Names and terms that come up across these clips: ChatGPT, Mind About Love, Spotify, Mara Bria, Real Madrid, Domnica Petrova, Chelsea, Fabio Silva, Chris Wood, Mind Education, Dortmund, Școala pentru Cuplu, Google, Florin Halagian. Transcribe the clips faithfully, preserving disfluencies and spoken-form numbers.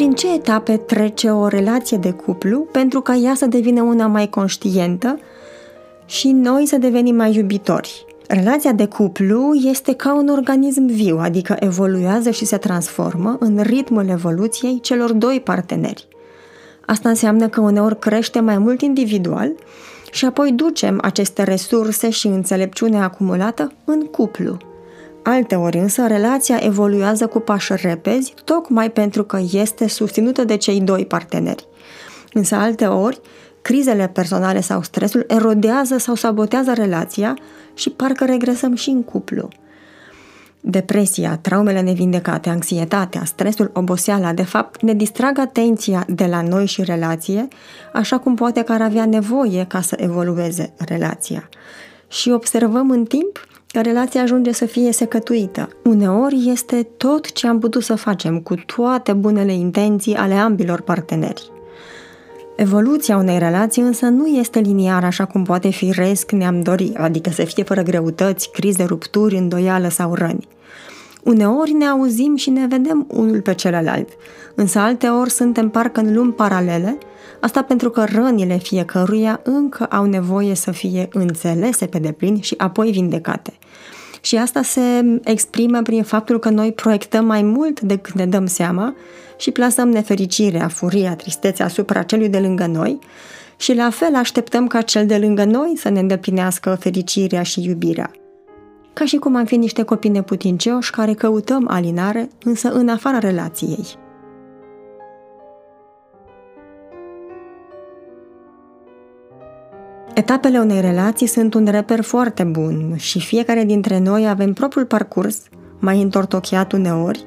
Prin ce etape trece o relație de cuplu pentru ca ea să devină una mai conștientă și noi să devenim mai iubitori? Relația de cuplu este ca un organism viu, adică evoluează și se transformă în ritmul evoluției celor doi parteneri. Asta înseamnă că uneori crește mai mult individual și apoi ducem aceste resurse și înțelepciune acumulată în cuplu. Alteori însă, relația evoluează cu pași repezi, tocmai pentru că este susținută de cei doi parteneri. Însă alteori, crizele personale sau stresul erodează sau sabotează relația și parcă regresăm și în cuplu. Depresia, traumele nevindecate, anxietatea, stresul, oboseala, de fapt, ne distrag atenția de la noi și relație, așa cum poate că ar avea nevoie ca să evolueze relația. Și observăm în timp că relația ajunge să fie secătuită. Uneori este tot ce am putut să facem, cu toate bunele intenții ale ambilor parteneri. Evoluția unei relații însă nu este liniară așa cum poate firesc ne-am dori, adică să fie fără greutăți, crize, rupturi, îndoială sau răni. Uneori ne auzim și ne vedem unul pe celălalt, însă alteori suntem parcă în lumi paralele, asta pentru că rănile fiecăruia încă au nevoie să fie înțelese pe deplin și apoi vindecate. Și asta se exprimă prin faptul că noi proiectăm mai mult decât ne dăm seama și plasăm nefericirea, furia, tristețea asupra celui de lângă noi și la fel așteptăm ca cel de lângă noi să ne îndeplinească fericirea și iubirea. Ca și cum am fi niște copii neputincioși care căutăm alinare, însă în afara relației. Etapele unei relații sunt un reper foarte bun și fiecare dintre noi avem propriul parcurs, mai întortocheat uneori,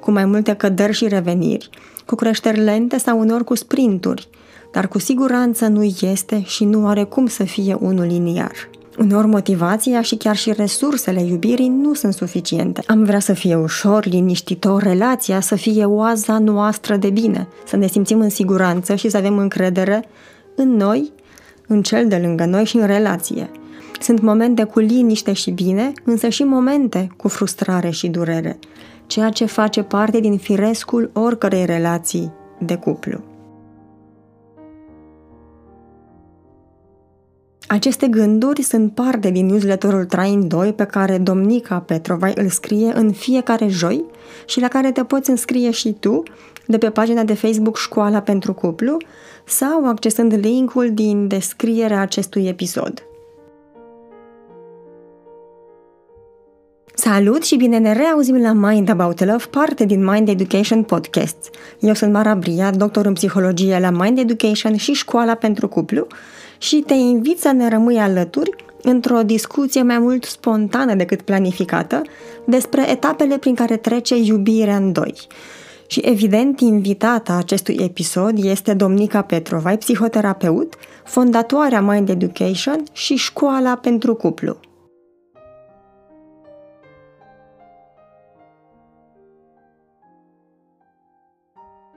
cu mai multe căderi și reveniri, cu creșteri lente sau uneori cu sprinturi, dar cu siguranță nu este și nu are cum să fie unul liniar. Uneori motivația și chiar și resursele iubirii nu sunt suficiente. Am vrea să fie ușor, liniștitor, relația să fie oaza noastră de bine, să ne simțim în siguranță și să avem încredere în noi, în cel de lângă noi și în relație. Sunt momente cu liniște și bine, însă și momente cu frustrare și durere, ceea ce face parte din firescul oricărei relații de cuplu. Aceste gânduri sunt parte din newsletterul Traiind doi pe care Domnica Petrova îl scrie în fiecare joi și la care te poți înscrie și tu de pe pagina de Facebook Școala pentru Cuplu sau accesând link-ul din descrierea acestui episod. Salut și bine ne reauzim la Mind About Love, parte din Mind Education Podcast. Eu sunt Mara Bria, doctor în psihologie la Mind Education și Școala pentru Cuplu și te invit să ne rămâi alături într-o discuție mai mult spontană decât planificată despre etapele prin care trece iubirea în doi. Și evident, invitata acestui episod este Domnica Petrova, psihoterapeut, fondatoarea Mind Education și Școala pentru Cuplu.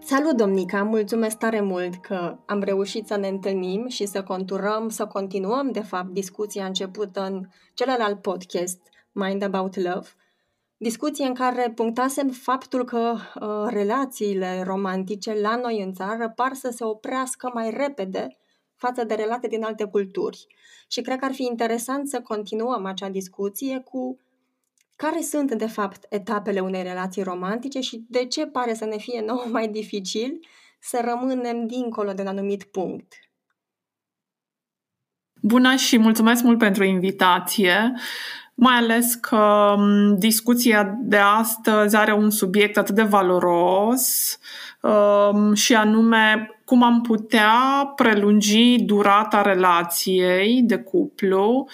Salut, Domnica! Mulțumesc tare mult că am reușit să ne întâlnim și să conturăm, să continuăm, de fapt, discuția începută în celălalt podcast, Mind About Love, discuție în care punctasem faptul că uh, relațiile romantice la noi în țară par să se oprească mai repede față de relații din alte culturi. Și cred că ar fi interesant să continuăm acea discuție cu care sunt, de fapt, etapele unei relații romantice și de ce pare să ne fie nouă mai dificil să rămânem dincolo de un anumit punct. Bună și mulțumesc mult pentru invitație, mai ales că discuția de astăzi are un subiect atât de valoros și anume cum am putea prelungi durata relației de cuplu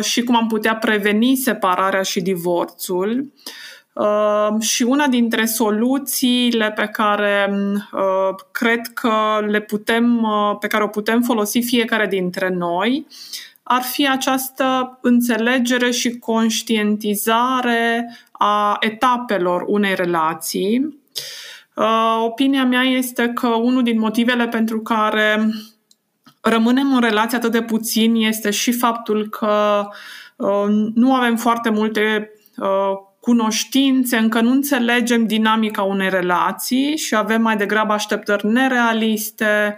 și cum am putea preveni separarea și divorțul. Și una dintre soluțiile pe care cred că le putem, pe care o putem folosi fiecare dintre noi ar fi această înțelegere și conștientizare a etapelor unei relații. Opinia mea este că unul din motivele pentru care rămânem în relație atât de puțin este și faptul că nu avem foarte multe cunoștințe, încă nu înțelegem dinamica unei relații și avem mai degrabă așteptări nerealiste.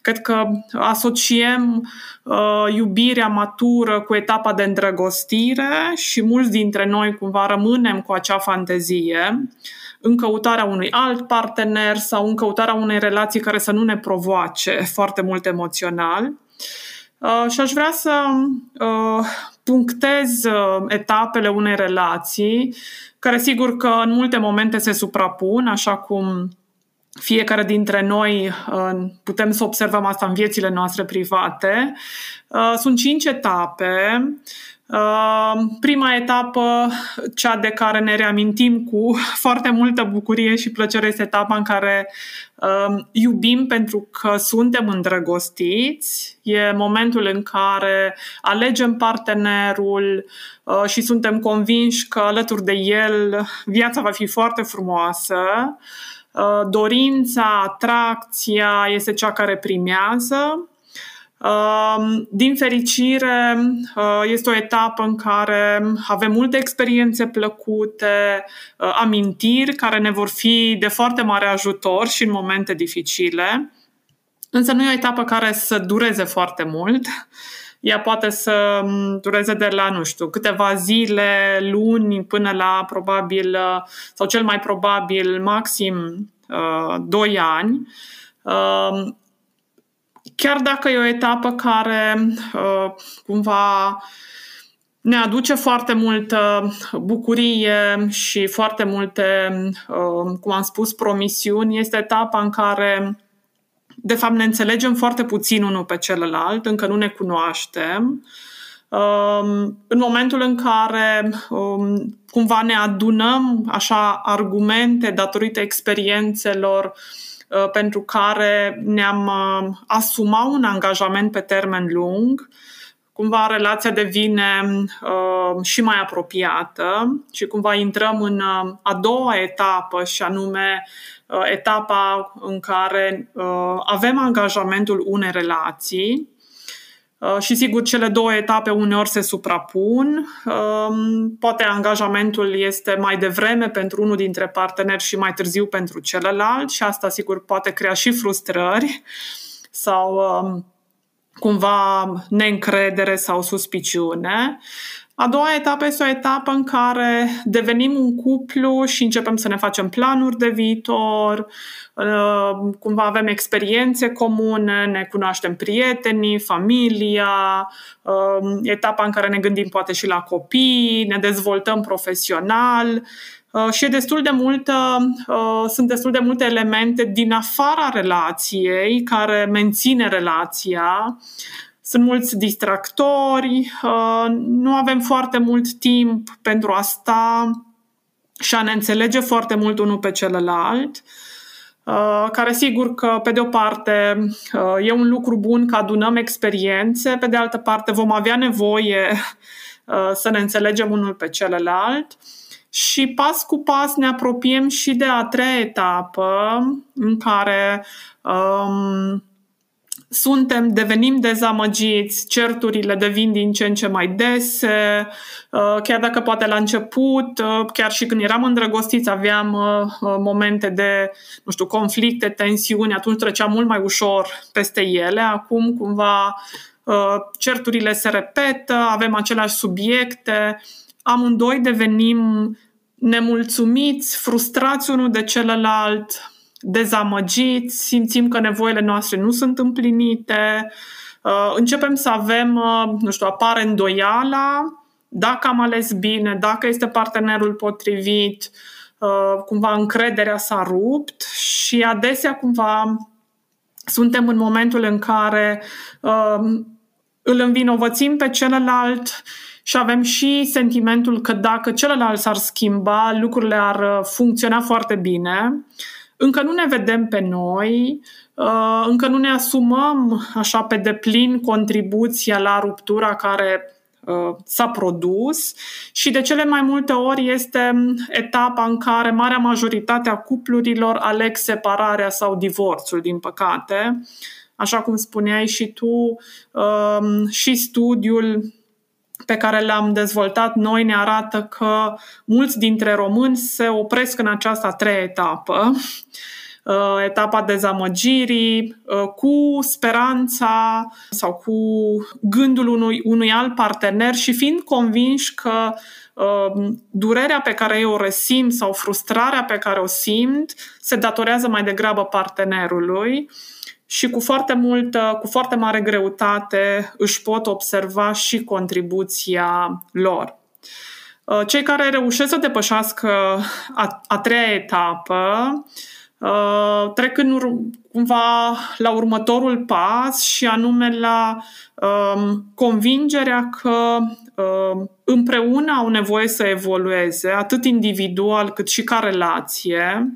Cred că asociem uh, iubirea matură cu etapa de îndrăgostire și mulți dintre noi cumva rămânem cu acea fantezie în căutarea unui alt partener sau în căutarea unei relații care să nu ne provoace foarte mult emoțional. Uh, și aș vrea să uh, punctez uh, etapele unei relații, care sigur că în multe momente se suprapun, așa cum fiecare dintre noi uh, putem să observăm asta în viețile noastre private. Uh, sunt cinci etape. Uh, prima etapă, cea de care ne reamintim cu foarte multă bucurie și plăcere, este etapa în care uh, iubim pentru că suntem îndrăgostiți. E momentul în care alegem partenerul uh, și suntem convinși că alături de el viața va fi foarte frumoasă. Uh, dorința, atracția este cea care primează. Din fericire, este o etapă în care avem multe experiențe plăcute, amintiri care ne vor fi de foarte mare ajutor și în momente dificile, însă nu e o etapă care să dureze foarte mult. Ea poate să dureze de la, nu știu, câteva zile, luni, până la probabil, sau cel mai probabil, maxim doi ani. Chiar dacă e o etapă care uh, cumva ne aduce foarte multă bucurie și foarte multe, uh, cum am spus, promisiuni, este etapa în care, de fapt, ne înțelegem foarte puțin unul pe celălalt, încă nu ne cunoaștem. Um, în momentul în care um, cumva ne adunăm așa argumente datorită experiențelor pentru care ne-am asumat un angajament pe termen lung, cumva relația devine uh, și mai apropiată și cumva intrăm în uh, a doua etapă, și anume uh, etapa în care uh, avem angajamentul unei relații. Uh, și sigur, cele două etape uneori se suprapun. Uh, poate angajamentul este mai devreme pentru unul dintre parteneri și mai târziu pentru celălalt și asta, sigur, poate crea și frustrări sau uh, cumva neîncredere sau suspiciune. A doua etapă este o etapă în care devenim un cuplu și începem să ne facem planuri de viitor, cumva avem experiențe comune, ne cunoaștem prietenii, familia, etapa în care ne gândim poate și la copii, ne dezvoltăm profesional și e destul de multă, sunt destul de multe elemente din afara relației care menține relația. Sunt mulți distractori, nu avem foarte mult timp pentru a sta și a ne înțelege foarte mult unul pe celălalt, care sigur că, pe de o parte, e un lucru bun că adunăm experiențe, pe de altă parte vom avea nevoie să ne înțelegem unul pe celălalt. Și pas cu pas ne apropiem și de a treia etapă în care um, suntem, devenim dezamăgiți, certurile devin din ce în ce mai dese, chiar dacă poate la început, chiar și când eram îndrăgostiți, aveam momente de, nu știu, conflicte, tensiuni, atunci treceam mult mai ușor peste ele. Acum cumva certurile se repetă, avem aceleași subiecte, amândoi devenim nemulțumiți, frustrați unul de celălalt, dezamăgiți, simțim că nevoile noastre nu sunt împlinite, începem să avem, nu știu, apare îndoiala dacă am ales bine, dacă este partenerul potrivit, cumva încrederea s-a rupt și adesea cumva suntem în momentul în care îl învinovățim pe celălalt și avem și sentimentul că dacă celălalt s-ar schimba, lucrurile ar funcționa foarte bine. Încă nu ne vedem pe noi, încă nu ne asumăm așa pe deplin contribuția la ruptura care s-a produs și de cele mai multe ori este etapa în care marea majoritate a cuplurilor aleg separarea sau divorțul, din păcate. Așa cum spuneai și tu, și studiul pe care le-am dezvoltat noi ne arată că mulți dintre români se opresc în această a treia etapă, etapa dezamăgirii, cu speranța sau cu gândul unui, unui alt partener și fiind convinși că durerea pe care eu o resimt sau frustrarea pe care o simt se datorează mai degrabă partenerului și cu foarte multă, cu foarte mare greutate își pot observa și contribuția lor. Cei care reușesc să depășească a, a treia etapă Uh, trec în, cumva la următorul pas și anume la uh, convingerea că uh, împreună au nevoie să evolueze, atât individual cât și ca relație.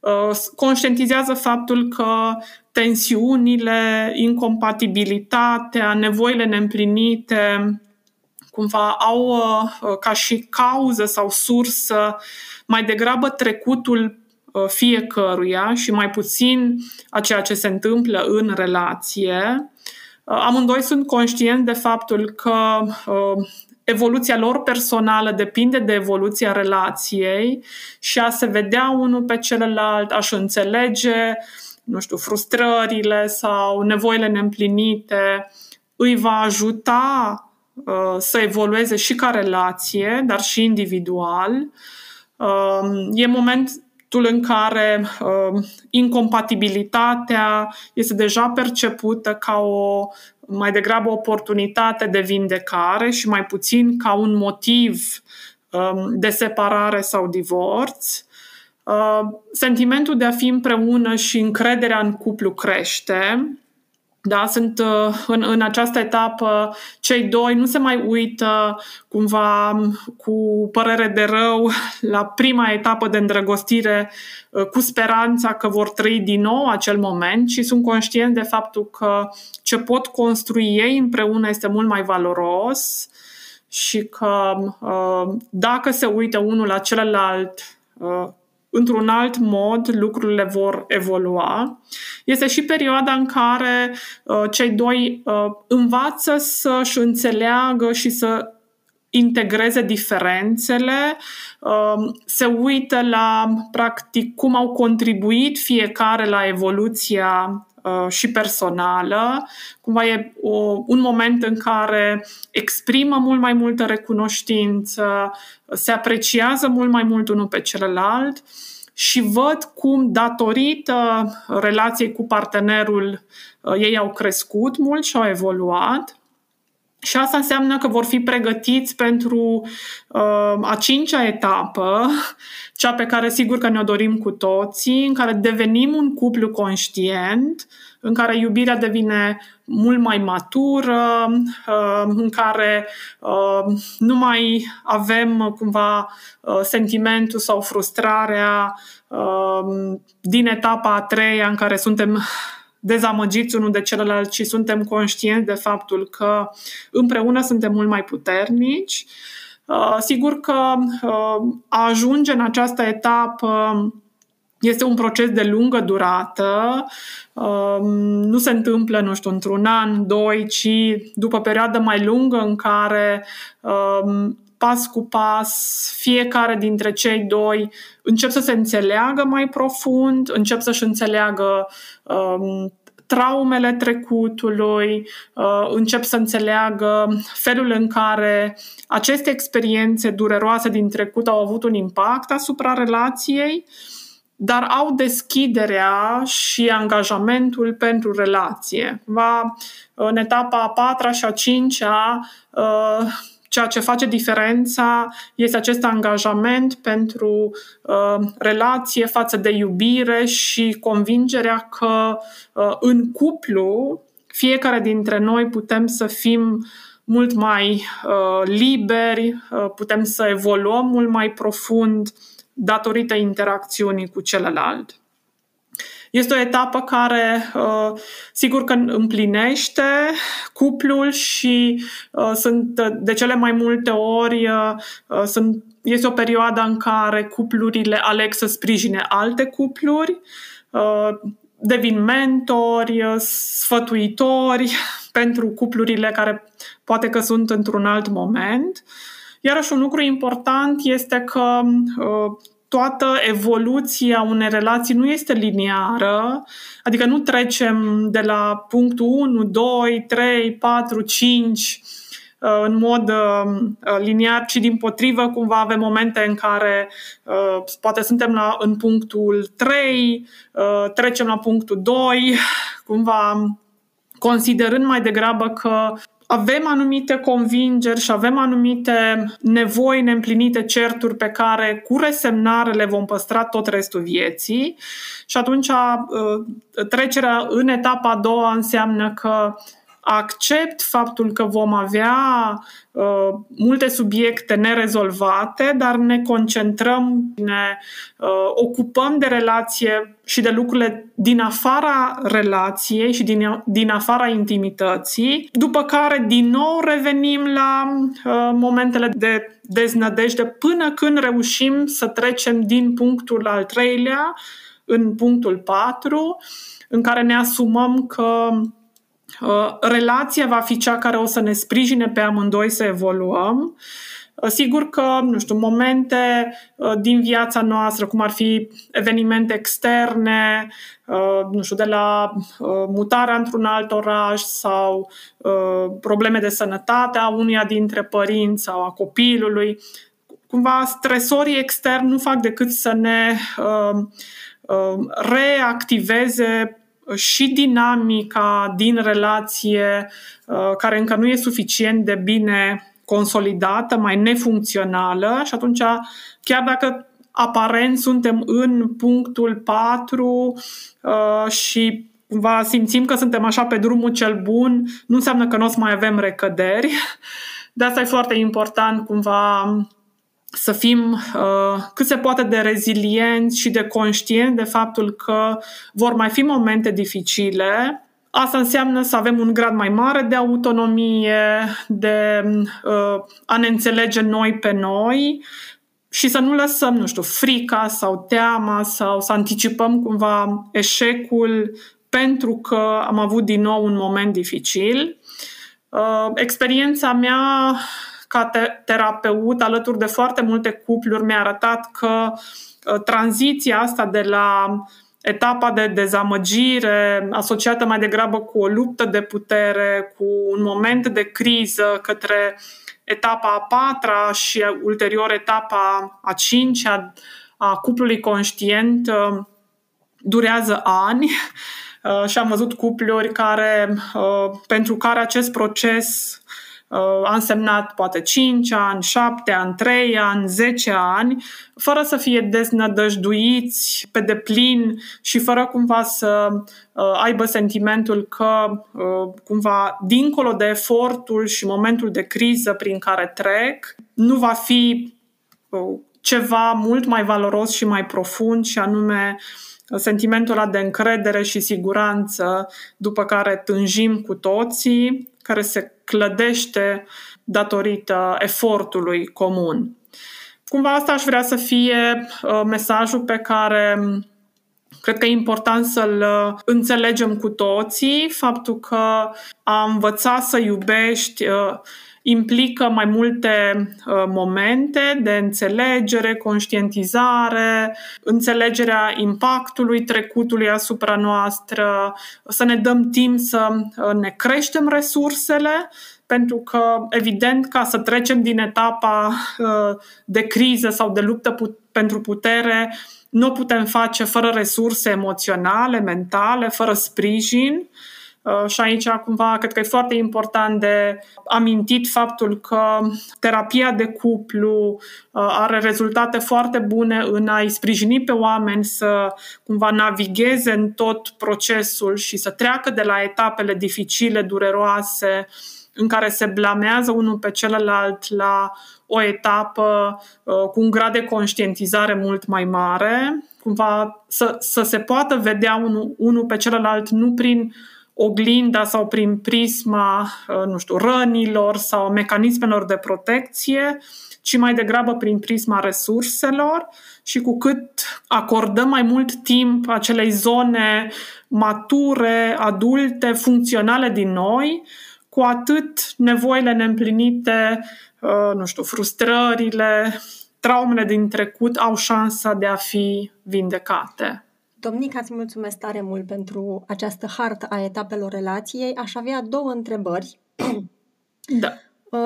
Uh, conștientizează faptul că tensiunile, incompatibilitatea, nevoile neîmplinite cumva au uh, ca și cauză sau sursă mai degrabă trecutul fiecăruia și mai puțin a ceea ce se întâmplă în relație. Amândoi sunt conștienți de faptul că evoluția lor personală depinde de evoluția relației și a se vedea unul pe celălalt, a-și înțelege, nu știu, frustrările sau nevoile neîmplinite, îi va ajuta să evolueze și ca relație, dar și individual. E moment în care uh, incompatibilitatea este deja percepută ca o mai degrabă oportunitate de vindecare și mai puțin ca un motiv uh, de separare sau divorț. Uh, sentimentul de a fi împreună și încrederea în cuplu crește. Da, sunt în, în această etapă cei doi nu se mai uită cumva cu părere de rău la prima etapă de îndrăgostire cu speranța că vor trăi din nou acel moment, ci sunt conștienți de faptul că ce pot construi ei împreună este mult mai valoros și că dacă se uită unul la celălalt într-un alt mod, lucrurile vor evolua. Este și perioada în care uh, cei doi uh, învață să-și înțeleagă și să integreze diferențele, uh, se uită la, practic, cum au contribuit fiecare la evoluția uh, și personală. Cumva e o, un moment în care exprimă mult mai multă recunoștință, se apreciază mult mai mult unul pe celălalt și văd cum, datorită relației cu partenerul, ei au crescut mult și au evoluat. Și asta înseamnă că vor fi pregătiți pentru uh, a cincea etapă, cea pe care sigur că ne-o dorim cu toții, în care devenim un cuplu conștient, în care iubirea devine mult mai matură, uh, în care uh, nu mai avem cumva uh, sentimentul sau frustrarea uh, din etapa a treia în care suntem dezamăgiți unul de celălalt, și suntem conștienți de faptul că împreună suntem mult mai puternici. Sigur că a ajunge în această etapă este un proces de lungă durată, nu se întâmplă, nu știu, într-un an, doi, ci după o perioadă mai lungă în care pas cu pas, fiecare dintre cei doi încep să se înțeleagă mai profund, încep să-și înțeleagă um, traumele trecutului, uh, încep să înțeleagă felul în care aceste experiențe dureroase din trecut au avut un impact asupra relației, dar au deschiderea și angajamentul pentru relație. Va, în etapa a patra și a cincea, uh, ceea ce face diferența este acest angajament pentru uh, relație față de iubire și convingerea că uh, în cuplu fiecare dintre noi putem să fim mult mai uh, liberi, uh, putem să evoluăm mult mai profund datorită interacțiunii cu celălalt. Este o etapă care uh, sigur că împlinește cuplul și uh, sunt de cele mai multe ori uh, sunt, este o perioadă în care cuplurile aleg să sprijine alte cupluri. Uh, devin mentori, sfătuitori pentru cuplurile care poate că sunt într-un alt moment. Iarăși un lucru important este că toată evoluția unei relații nu este liniară, adică nu trecem de la punctul unu, doi, trei, patru, cinci în mod liniar, ci dimpotrivă cumva avem momente în care poate suntem la, în punctul trei, trecem la punctul doi, cumva considerând mai degrabă că avem anumite convingeri și avem anumite nevoi neîmplinite, certuri pe care cu resemnare le vom păstra tot restul vieții. Și atunci trecerea în etapa a doua înseamnă că accept faptul că vom avea uh, multe subiecte nerezolvate, dar ne concentrăm, ne uh, ocupăm de relație și de lucrurile din afara relației și din, din afara intimității, după care din nou revenim la uh, momentele de deznădejde până când reușim să trecem din punctul al treilea în punctul patru, în care ne asumăm că relația va fi cea care o să ne sprijine pe amândoi să evoluăm. Sigur că, nu știu, momente din viața noastră, cum ar fi evenimente externe, nu știu, de la mutarea într-un alt oraș sau probleme de sănătate a unuia dintre părinți sau a copilului, cumva stresorii externi nu fac decât să ne reactiveze și dinamica din relație care încă nu e suficient de bine consolidată, mai nefuncțională, și atunci chiar dacă aparent suntem în punctul patru și cumva simțim că suntem așa pe drumul cel bun, nu înseamnă că nu o să mai avem recăderi. De asta e foarte important cumva să fim uh, cât se poate de rezilienți și de conștienți de faptul că vor mai fi momente dificile. Asta înseamnă să avem un grad mai mare de autonomie, de uh, a ne înțelege noi pe noi și să nu lăsăm, nu știu, frica sau teama sau să anticipăm cumva eșecul pentru că am avut din nou un moment dificil. Uh, experiența mea ca terapeut alături de foarte multe cupluri mi-a arătat că tranziția asta de la etapa de dezamăgire asociată mai degrabă cu o luptă de putere, cu un moment de criză, către etapa a patra și ulterior etapa a cincea a cuplului conștient durează ani. Și am văzut cupluri care, pentru care acest proces a însemnat poate cinci ani, șapte ani, trei ani, zece ani, fără să fie deznădăjduiți pe deplin și fără cumva să aibă sentimentul că cumva dincolo de efortul și momentul de criză prin care trec, nu va fi ceva mult mai valoros și mai profund, și anume sentimentul ăla de încredere și siguranță după care tânjim cu toții, care se clădește datorită efortului comun. Cumva asta aș vrea să fie uh, mesajul pe care cred că e important să-l înțelegem cu toții, faptul că a învăța să iubești uh, implică mai multe uh, momente de înțelegere, conștientizare, înțelegerea impactului trecutului asupra noastră, să ne dăm timp să uh, ne creștem resursele, pentru că, evident, ca să trecem din etapa uh, de criză sau de luptă put- pentru putere, nu putem face fără resurse emoționale, mentale, fără sprijin. Și aici cumva cred că e foarte important de amintit faptul că terapia de cuplu are rezultate foarte bune în a-i sprijini pe oameni să cumva navigheze în tot procesul și să treacă de la etapele dificile, dureroase, în care se blamează unul pe celălalt, la o etapă cu un grad de conștientizare mult mai mare, cumva să, să se poată vedea unul, unul pe celălalt nu prin oglinda sau prin prisma, nu știu, rănilor sau mecanismelor de protecție, ci mai degrabă prin prisma resurselor, și cu cât acordăm mai mult timp acelei zone mature, adulte, funcționale din noi, cu atât nevoile neîmplinite, nu știu, frustrările, traumele din trecut au șansa de a fi vindecate. Domnica, îți mulțumesc tare mult pentru această hartă a etapelor relației. Aș avea două întrebări da.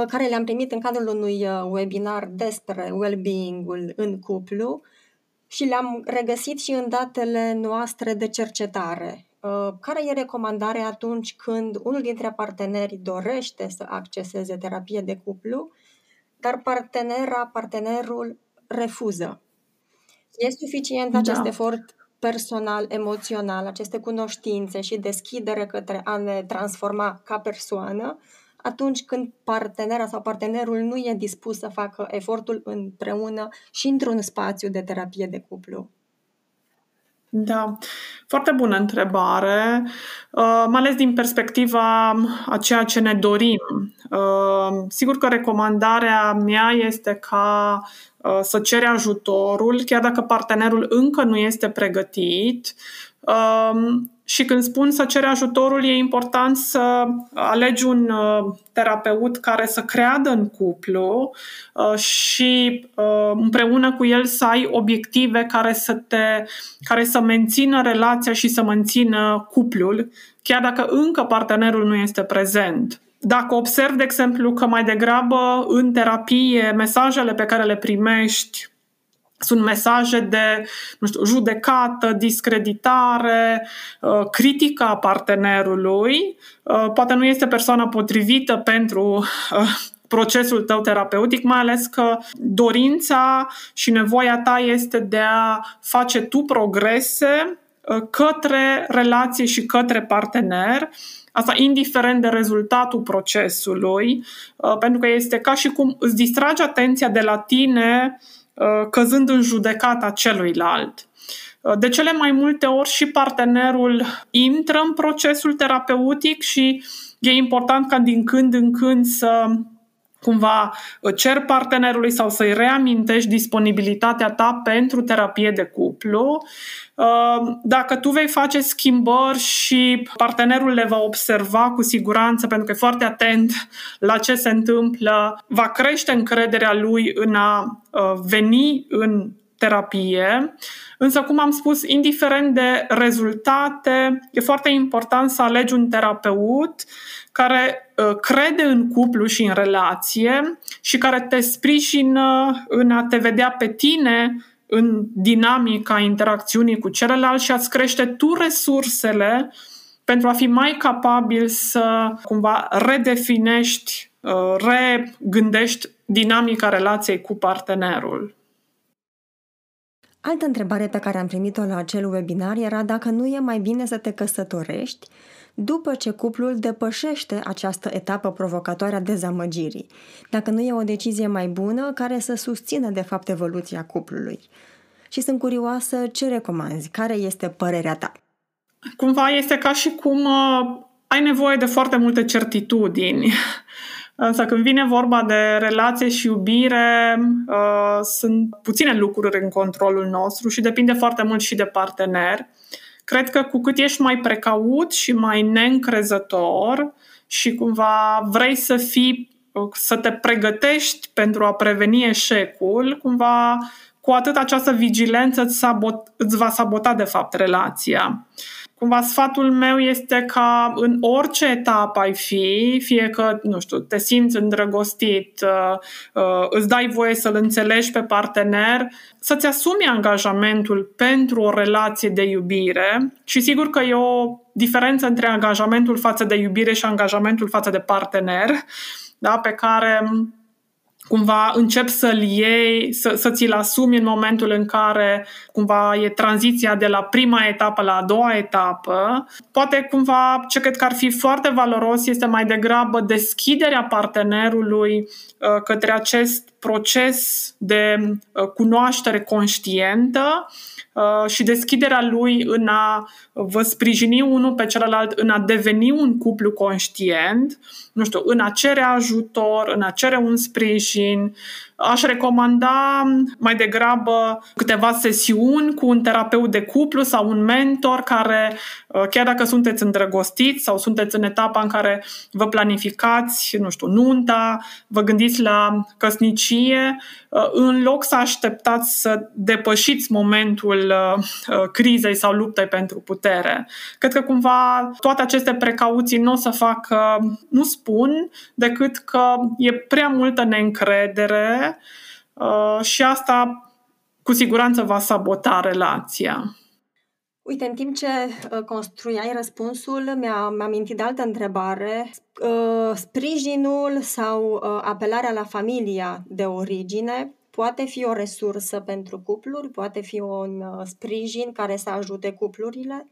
care le-am primit în cadrul unui webinar despre well-being-ul în cuplu și le-am regăsit și în datele noastre de cercetare. Care e recomandarea atunci când unul dintre parteneri dorește să acceseze terapie de cuplu, dar partenera, partenerul refuză? E suficient acest da. efort personal, emoțional, aceste cunoștințe și deschidere către a ne transforma ca persoană atunci când partenera sau partenerul nu e dispus să facă efortul împreună și într-un spațiu de terapie de cuplu? Da, foarte bună întrebare, uh, mai ales din perspectiva a ceea ce ne dorim. Uh, sigur că recomandarea mea este ca uh, să ceri ajutorul, chiar dacă partenerul încă nu este pregătit. Uh, și când spun să ceri ajutorul, e important să alegi un uh, terapeut care să creadă în cuplu uh, și uh, împreună cu el să ai obiective care să, te, care să mențină relația și să mențină cuplul, chiar dacă încă partenerul nu este prezent. Dacă observ, de exemplu, că mai degrabă în terapie mesajele pe care le primești sunt mesaje de, nu știu, judecată, discreditare, critica partenerului, poate nu este persoana potrivită pentru procesul tău terapeutic, mai ales că dorința și nevoia ta este de a face tu progrese către relații și către partener, asta indiferent de rezultatul procesului, pentru că este ca și cum îți distragi atenția de la tine căzând în judecata celuilalt. De cele mai multe ori și partenerul intră în procesul terapeutic și e important ca din când în când să cumva cer partenerului sau să-i reamintești disponibilitatea ta pentru terapie de cuplu. Dacă tu vei face schimbări și partenerul le va observa cu siguranță, pentru că e foarte atent la ce se întâmplă, va crește încrederea lui în a veni în terapie. Însă, cum am spus, indiferent de rezultate, e foarte important să alegi un terapeut care crede în cuplu și în relație și care te sprijină în a te vedea pe tine în dinamica interacțiunii cu celălalt și a-ți crește tu resursele pentru a fi mai capabil să cumva redefinești, regândești dinamica relației cu partenerul. Altă întrebare pe care am primit-o la acel webinar era dacă nu e mai bine să te căsătorești după ce cuplul depășește această etapă provocatoare a dezamăgirii, dacă nu e o decizie mai bună care să susțină de fapt evoluția cuplului. Și sunt curioasă ce recomanzi, care este părerea ta? Cumva este ca și cum uh, ai nevoie de foarte multe certitudini. Însă când vine vorba de relație și iubire, uh, sunt puține lucruri în controlul nostru și depinde foarte mult și de partener. Cred că cu cât ești mai precaut și mai neîncrezător și cumva vrei să fii, să te pregătești pentru a preveni eșecul, cumva cu atât această vigilență îți, sabot, îți va sabota de fapt relația. Cumva sfatul meu este ca în orice etapă ai fi, fie că, nu știu, te simți îndrăgostit, îți dai voie să-l înțelegi pe partener, să-ți asumi angajamentul pentru o relație de iubire și sigur că e o diferență între angajamentul față de iubire și angajamentul față de partener, da, pe care cumva începi să-l iei, să, să ți-l asumi în momentul în care cumva e tranziția de la prima etapă la a doua etapă. Poate cumva ce cred că ar fi foarte valoros este mai degrabă deschiderea partenerului uh, către acest proces de uh, cunoaștere conștientă uh, și deschiderea lui în a vă sprijini unul pe celălalt, în a deveni un cuplu conștient, nu știu, în a cere ajutor, în a cere un sprijin, Aș recomanda mai degrabă câteva sesiuni cu un terapeut de cuplu sau un mentor care, chiar dacă sunteți îndrăgostiți sau sunteți în etapa în care vă planificați, nu știu, nunta, vă gândiți la căsnicie, în loc să așteptați să depășiți momentul crizei sau luptei pentru putere. Cred că cumva toate aceste precauții nu o să facă, nu spun, decât că e prea multă neîncredere și asta cu siguranță va sabota relația. Uite, în timp ce construiai răspunsul, mi-am amintit de altă întrebare. Sprijinul sau apelarea la familia de origine poate fi o resursă pentru cupluri? Poate fi un sprijin care să ajute cuplurile?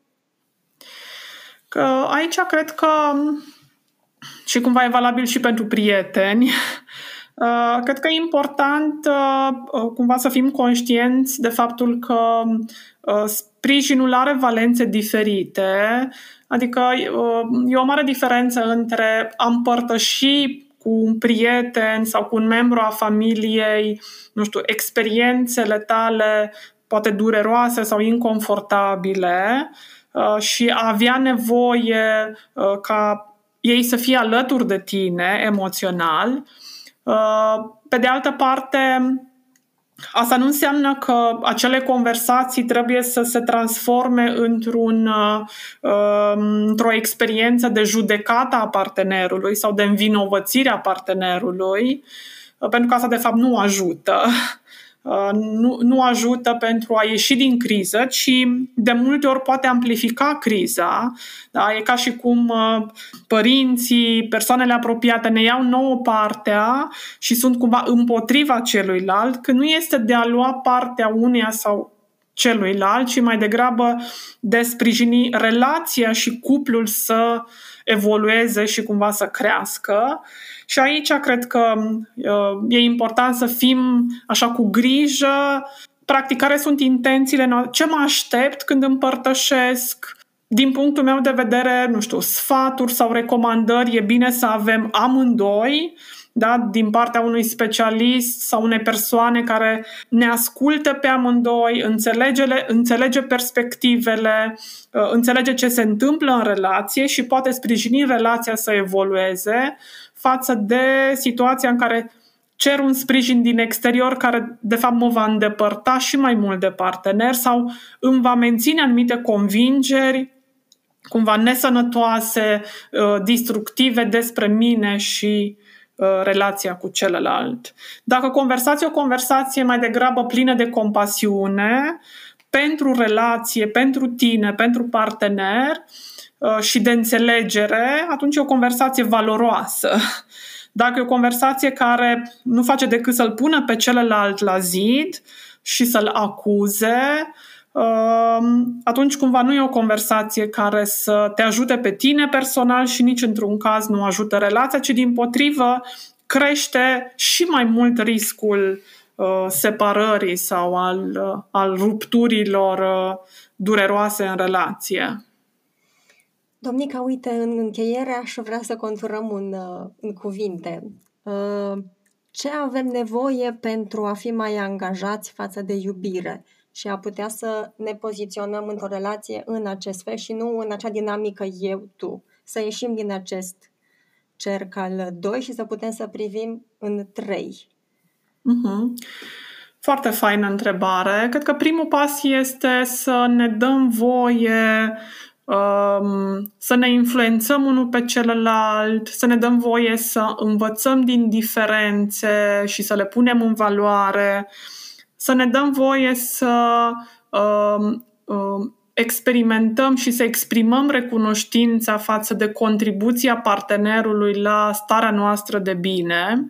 Aici cred că și cumva e valabil și pentru prieteni. Cred că e important cumva să fim conștienți de faptul că sprijinul are valențe diferite, adică e o mare diferență între a împărtăși cu un prieten sau cu un membru a familiei, nu știu, experiențele tale poate dureroase sau inconfortabile și a avea nevoie ca ei să fie alături de tine emoțional. Pe de altă parte, asta nu înseamnă că acele conversații trebuie să se transforme într-un, într-o experiență de judecată a partenerului sau de învinovățire a partenerului, pentru că asta de fapt nu ajută. Nu, nu ajută pentru a ieși din criză, ci de multe ori poate amplifica criza. Da? E ca și cum părinții, persoanele apropiate ne iau nouă partea și sunt cumva împotriva celuilalt, că nu este de a lua partea uneia sau celuilalt, ci mai degrabă de a sprijini relația și cuplul să evolueze și cumva să crească. Și aici cred că e important să fim așa cu grijă, practic care sunt intențiile, ce mă aștept când împărtășesc. Din punctul meu de vedere, nu știu, sfaturi sau recomandări, e bine să avem amândoi, da, din partea unui specialist sau unei persoane care ne ascultă pe amândoi, înțelege, înțelege perspectivele, înțelege ce se întâmplă în relație și poate sprijini relația să evolueze față de situația în care cer un sprijin din exterior care de fapt mă va îndepărta și mai mult de partener sau îmi va menține anumite convingeri cumva nesănătoase, destructive despre mine și relația cu celălalt. Dacă conversați o conversație mai degrabă plină de compasiune pentru relație, pentru tine, pentru partener și de înțelegere, atunci e o conversație valoroasă. Dacă e o conversație care nu face decât să-l pună pe celălalt la zid și să-l acuze, atunci cumva nu e o conversație care să te ajute pe tine personal și nici într-un caz nu ajută relația, ci dimpotrivă crește și mai mult riscul separării sau al, al rupturilor dureroase în relație. Domnica, uite, în încheiere aș vrea să conturăm în, în cuvinte. Ce avem nevoie pentru a fi mai angajați față de iubire și a putea să ne poziționăm într-o relație în acest fel și nu în acea dinamică eu-tu? Să ieșim din acest cerc al doi și să putem să privim în trei. Uh-huh. Foarte faină întrebare. Cred că primul pas este să ne dăm voie să ne influențăm unul pe celălalt, să ne dăm voie să învățăm din diferențe și să le punem în valoare, să ne dăm voie să um, um, experimentăm și să exprimăm recunoștința față de contribuția partenerului la starea noastră de bine.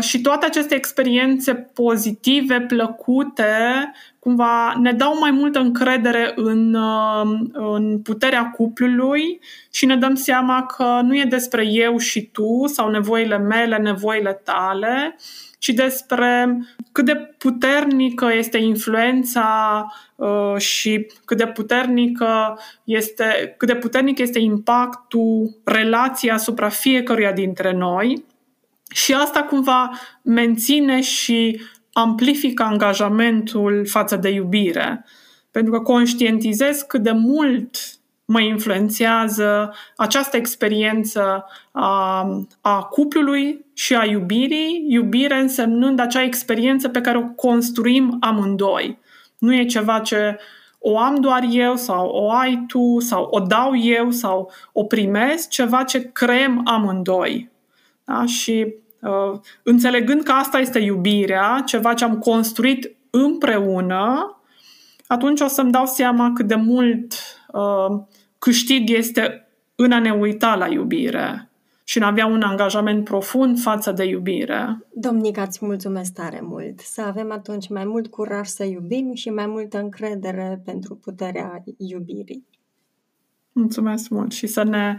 Și toate aceste experiențe pozitive, plăcute, cumva ne dau mai multă încredere în, în puterea cuplului și ne dăm seama că nu e despre eu și tu sau nevoile mele, nevoile tale, ci despre cât de puternică este influența și cât de puternică este, cât de puternic este impactul relației asupra fiecăruia dintre noi. Și asta cumva menține și amplifică angajamentul față de iubire, pentru că conștientizez cât de mult mă influențează această experiență a, a cuplului și a iubirii, iubire însemnând acea experiență pe care o construim amândoi. Nu e ceva ce o am doar eu sau o ai tu sau o dau eu sau o primesc, ceva ce creăm amândoi. Da? Și uh, înțelegând că asta este iubirea, ceva ce am construit împreună, atunci o să-mi dau seama cât de mult uh, câștig este în a ne uita la iubire și în a avea un angajament profund față de iubire. Domnica, îți mulțumesc tare mult! Să avem atunci mai mult curaj să iubim și mai multă încredere pentru puterea iubirii. Mulțumesc mult și să ne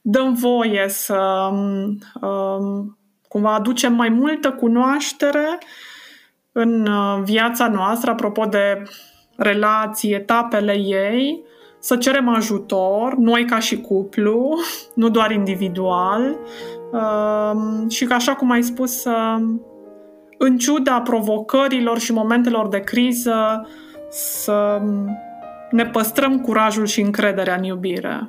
dăm voie să um, cumva aducem mai multă cunoaștere în viața noastră, apropo de relații, etapele ei, să cerem ajutor, noi ca și cuplu, nu doar individual, și că, așa cum ai spus, în ciuda provocărilor și momentelor de criză, să ne păstrăm curajul și încrederea în iubire.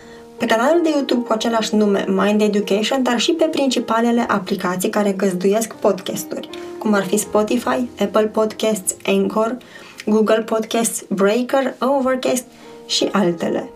pe canalul de YouTube cu același nume Mind Education, dar și pe principalele aplicații care găzduiesc podcasturi, cum ar fi Spotify, Apple Podcasts, Anchor, Google Podcasts, Breaker, Overcast și altele.